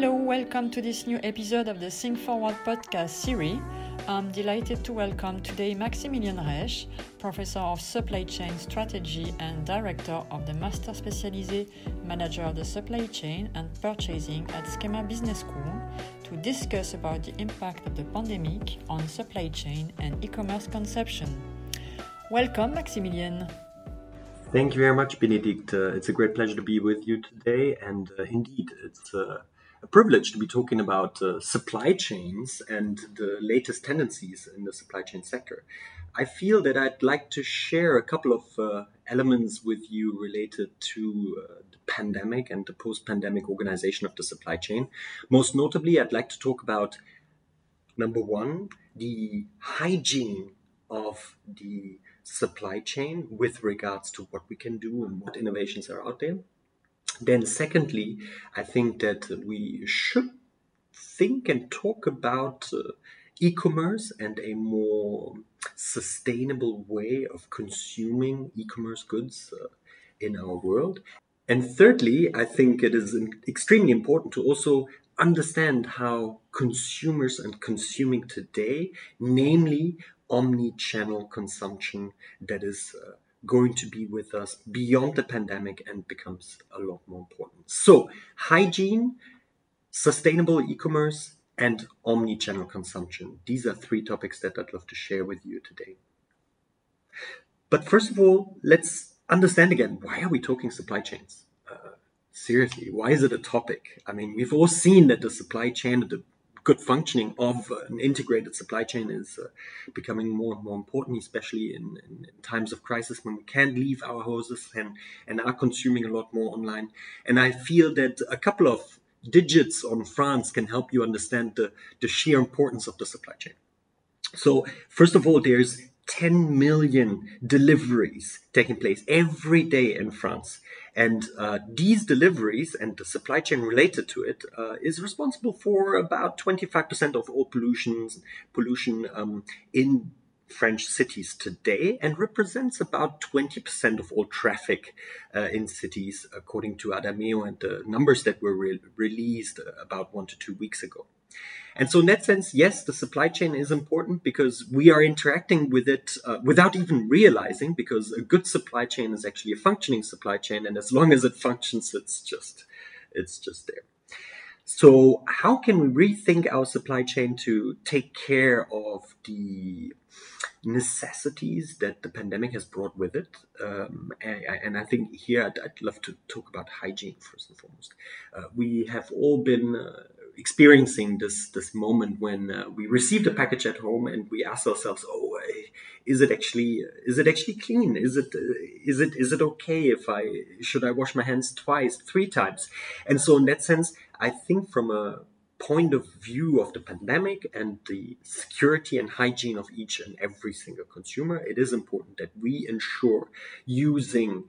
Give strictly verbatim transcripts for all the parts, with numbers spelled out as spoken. Hello, welcome to this new episode of the Think Forward podcast series. I'm delighted to welcome today Maximilien Reche, Professor of Supply Chain Strategy and Director of the Master Specialisé Manager of the Supply Chain and Purchasing at Skema Business School, to discuss about the impact of the pandemic on supply chain and e-commerce consumption. Welcome, Maximilien. Thank you very much, Benedict. Uh, it's a great pleasure to be with you today, and uh, indeed, it's uh, a privilege to be talking about uh, supply chains and the latest tendencies in the supply chain sector. I feel that I'd like to share a couple of uh, elements with you related to uh, the pandemic and the post-pandemic organization of the supply chain. Most notably, I'd like to talk about, number one, the hygiene of the supply chain with regards to what we can do and what innovations are out there. Then secondly, I think that we should think and talk about uh, e-commerce and a more sustainable way of consuming e-commerce goods uh, in our world. And thirdly, I think it is extremely important to also understand how consumers and consuming today, namely omni-channel consumption that is uh, going to be with us beyond the pandemic and becomes a lot more important. So hygiene, sustainable e-commerce, and omni-channel consumption. These are three topics that I'd love to share with you today. But first of all, let's understand again, why are we talking supply chains? Uh, seriously, why is it a topic? I mean, we've all seen that the supply chain, the good functioning of an integrated supply chain is uh, becoming more and more important, especially in, in times of crisis when we can't leave our houses and, and are consuming a lot more online. And I feel that a couple of digits on France can help you understand the, the sheer importance of the supply chain. So first of all, there's ten million deliveries taking place every day in France. And uh, these deliveries and the supply chain related to it uh, is responsible for about twenty-five percent of all pollutions, pollution um, in French cities today, and represents about twenty percent of all traffic uh, in cities, according to Ademe and the numbers that were re- released about one to two weeks ago. And so in that sense, yes, the supply chain is important because we are interacting with it uh, without even realizing, because a good supply chain is actually a functioning supply chain. And as long as it functions, it's just it's just there. So how can we rethink our supply chain to take care of the necessities that the pandemic has brought with it? Um, and, and I think here I'd, I'd love to talk about hygiene first and foremost. Uh, we have all been uh, experiencing this this moment when uh, we received a package at home and we asked ourselves, oh, is it actually is it actually clean? Is it uh, is it is it okay if I should I wash my hands twice, three times? And so in that sense, I think from a point of view of the pandemic and the security and hygiene of each and every single consumer, it is important that we ensure using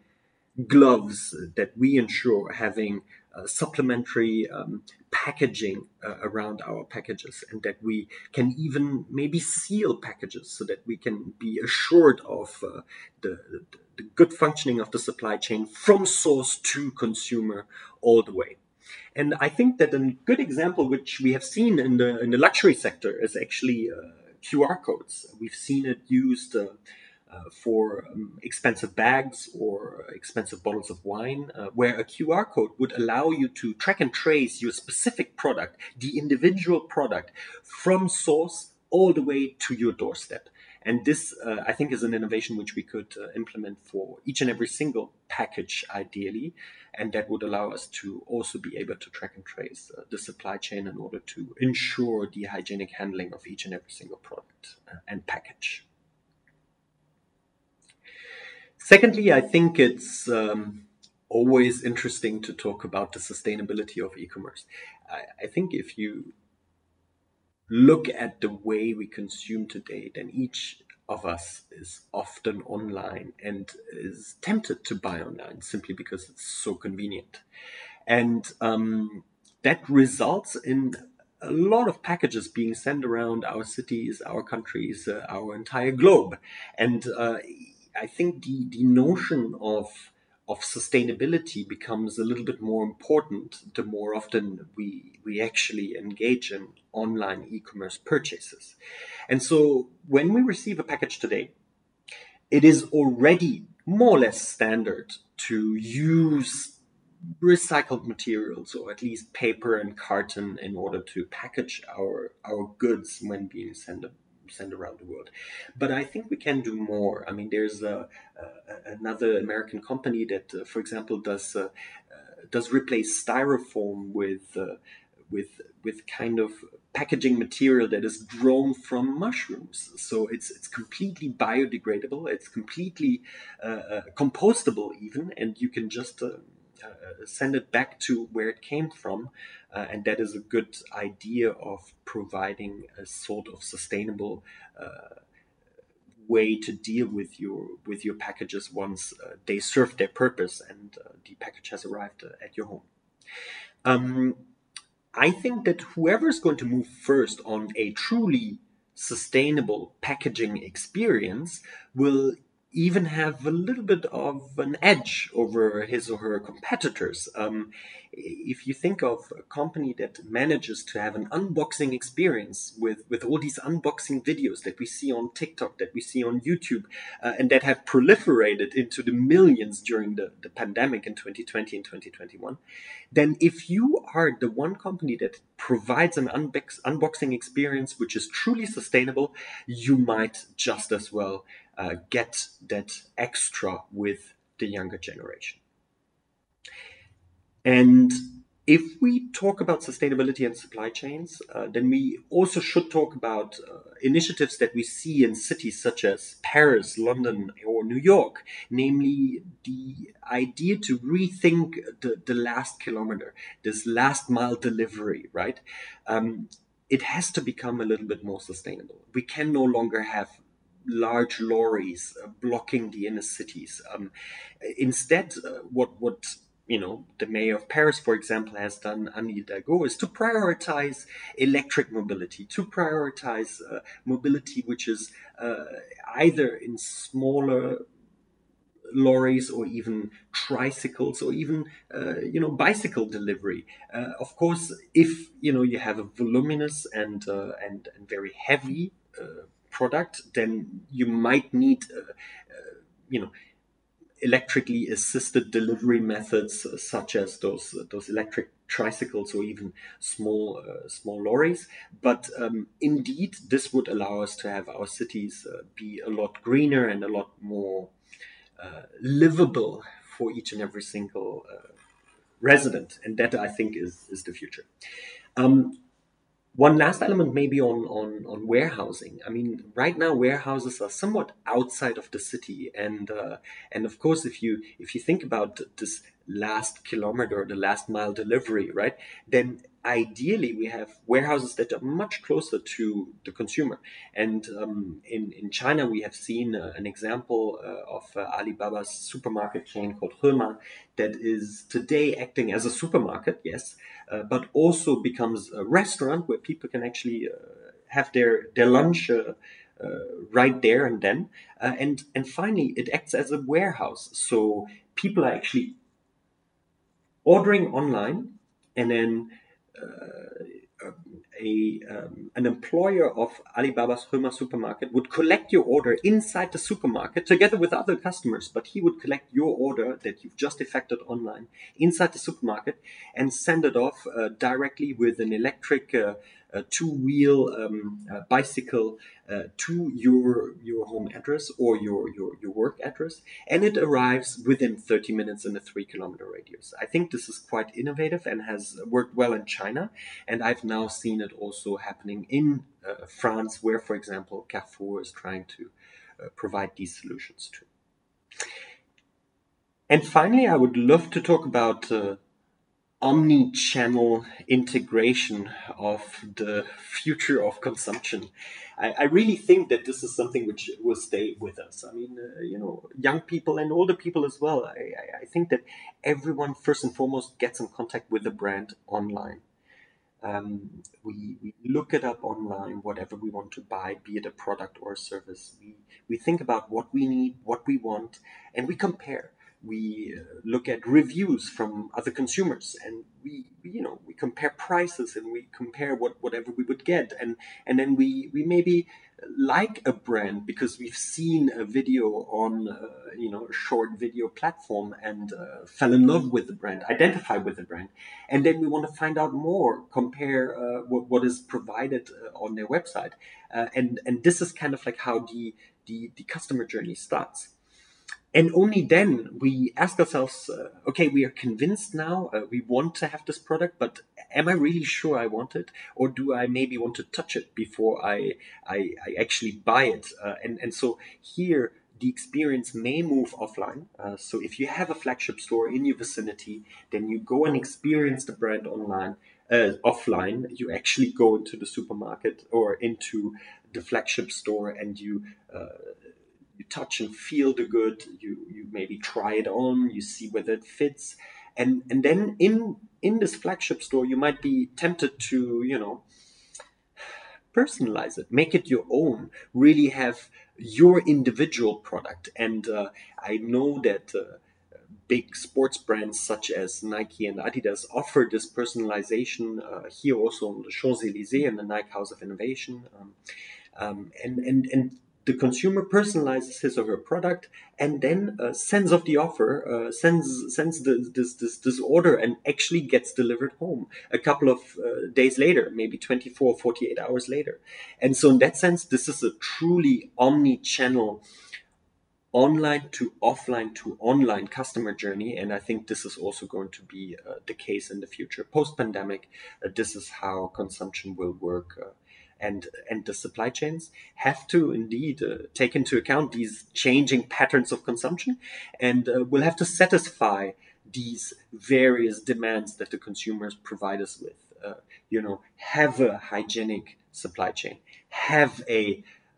gloves, that we ensure having uh, supplementary um, packaging uh, around our packages, and that we can even maybe seal packages so that we can be assured of uh, the, the good functioning of the supply chain from source to consumer all the way. And I think that a good example, which we have seen in the in the luxury sector, is actually uh, Q R codes. We've seen it used uh, uh, for um, expensive bags or expensive bottles of wine, uh, where a Q R code would allow you to track and trace your specific product, the individual product, from source all the way to your doorstep. And this, uh, I think, is an innovation which we could uh, implement for each and every single package, ideally. And that would allow us to also be able to track and trace uh, the supply chain in order to ensure the hygienic handling of each and every single product uh, and package. Secondly, I think it's um, always interesting to talk about the sustainability of e-commerce. I, I think if you look at the way we consume today, then each of us is often online and is tempted to buy online simply because it's so convenient. And um, that results in a lot of packages being sent around our cities, our countries, uh, our entire globe. And uh, I think the, the notion of of sustainability becomes a little bit more important the more often we we actually engage in online e-commerce purchases. And so when we receive a package today, it is already more or less standard to use recycled materials or at least paper and carton in order to package our our goods when being sent up. send around the world. But I think we can do more. I mean, there's a, a, another American company that, uh, for example, does uh, uh, does replace styrofoam with uh, with with kind of packaging material that is grown from mushrooms. So it's it's completely biodegradable. It's completely uh, uh, compostable even, and you can just uh, uh, send it back to where it came from. Uh, and that is a good idea of providing a sort of sustainable uh, way to deal with your with your packages once uh, they serve their purpose and uh, the package has arrived uh, at your home. Um, I think that whoever is going to move first on a truly sustainable packaging experience will even have a little bit of an edge over his or her competitors. Um, if you think of a company that manages to have an unboxing experience with, with all these unboxing videos that we see on TikTok, that we see on YouTube, uh, and that have proliferated into the millions during the, the pandemic in twenty twenty and twenty twenty-one, then if you are the one company that provides an unbox, unboxing experience which is truly sustainable, you might just as well Uh, get that extra with the younger generation. And if we talk about sustainability and supply chains, uh, then we also should talk about uh, initiatives that we see in cities such as Paris, London, or New York, namely the idea to rethink the, the last kilometer, this last mile delivery, right? Um, it has to become a little bit more sustainable. We can no longer have large lorries blocking the inner cities. Um, instead, uh, what what you know, the mayor of Paris, for example, has done, Anne Hidalgo, is to prioritize electric mobility, to prioritize uh, mobility which is uh, either in smaller lorries or even tricycles or even uh, you know bicycle delivery. Uh, of course, if you know you have a voluminous and uh, and, and very heavy Uh, product, then you might need, uh, uh, you know, electrically assisted delivery methods uh, such as those uh, those electric tricycles or even small uh, small lorries. But um, indeed, this would allow us to have our cities uh, be a lot greener and a lot more uh, livable for each and every single uh, resident. And that, I think, is is the future. Um, One last element maybe on, on, on warehousing. I mean, right now warehouses are somewhat outside of the city. And uh, and of course, if you if you think about this last kilometer, the last mile delivery, right, then ideally we have warehouses that are much closer to the consumer. And um, in, in China, we have seen uh, an example uh, of uh, Alibaba's supermarket chain called Hema that is today acting as a supermarket, yes, uh, but also becomes a restaurant where people can actually uh, have their, their lunch uh, uh, right there and then. Uh, and, and finally, it acts as a warehouse. So people are actually ordering online and then Uh, a um, an employer of Alibaba's Hema supermarket would collect your order inside the supermarket together with other customers, but he would collect your order that you've just effected online inside the supermarket and send it off uh, directly with an electric uh, uh, two-wheel um, uh, bicycle uh, to your your home address or your, your, your work address, and it arrives within thirty minutes in a three-kilometer radius. I think this is quite innovative and has worked well in China, and I've now seen it also happening in uh, France, where, for example, Carrefour is trying to uh, provide these solutions too. And finally, I would love to talk about uh, omni-channel integration of the future of consumption. I, I really think that this is something which will stay with us. I mean, uh, you know, young people and older people as well. I, I, I think that everyone, first and foremost, gets in contact with the brand online. Um, we, we look it up online, whatever we want to buy, be it a product or a service. We, we think about what we need, what we want, and we compare. we uh, look at reviews from other consumers, and we, you know, we compare prices, and we compare what whatever we would get, and and then we we maybe like a brand because we've seen a video on uh, you know, a short video platform, and uh, fell in love with the brand, identify with the brand, and then we want to find out more, compare uh, what what is provided uh, on their website, uh, and and this is kind of like how the the, the customer journey starts. And only then we ask ourselves, uh, okay, we are convinced now, uh, we want to have this product, but am I really sure I want it? Or do I maybe want to touch it before I I, I actually buy it? Uh, and, and so here, the experience may move offline. Uh, so if you have a flagship store in your vicinity, then you go and experience the brand online. Uh, offline, you actually go into the supermarket or into the flagship store, and you... Uh, You touch and feel the good, you, you maybe try it on, you see whether it fits. And and then in in this flagship store, you might be tempted to, you know, personalize it, make it your own, really have your individual product. And uh, I know that uh, big sports brands such as Nike and Adidas offer this personalization uh, here also on the Champs-Élysées and the Nike House of Innovation. Um, um, and and and The consumer personalizes his or her product, and then uh, sends off the offer, uh, sends sends the, this this this order, and actually gets delivered home a couple of uh, days later, maybe twenty-four, forty-eight hours later. And so, in that sense, this is a truly omni-channel, online to offline to online customer journey. And I think this is also going to be uh, the case in the future, post-pandemic. Uh, this is how consumption will work. Uh, And, and the supply chains have to indeed uh, take into account these changing patterns of consumption, and uh, will have to satisfy these various demands that the consumers provide us with. Uh, you know, have a hygienic supply chain, have a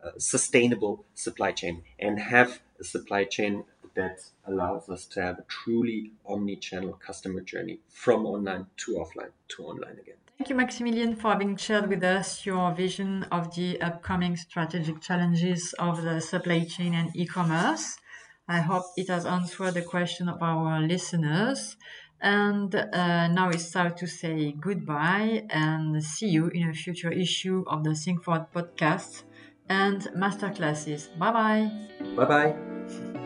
uh, sustainable supply chain, and have a supply chain that allows us to have a truly omni-channel customer journey from online to offline to online again. Thank you, Maximilien, for having shared with us your vision of the upcoming strategic challenges of the supply chain and e-commerce. I hope it has answered the question of our listeners. And uh, now it's time to say goodbye and see you in a future issue of the Think Forward podcast and masterclasses. Bye-bye. Bye-bye.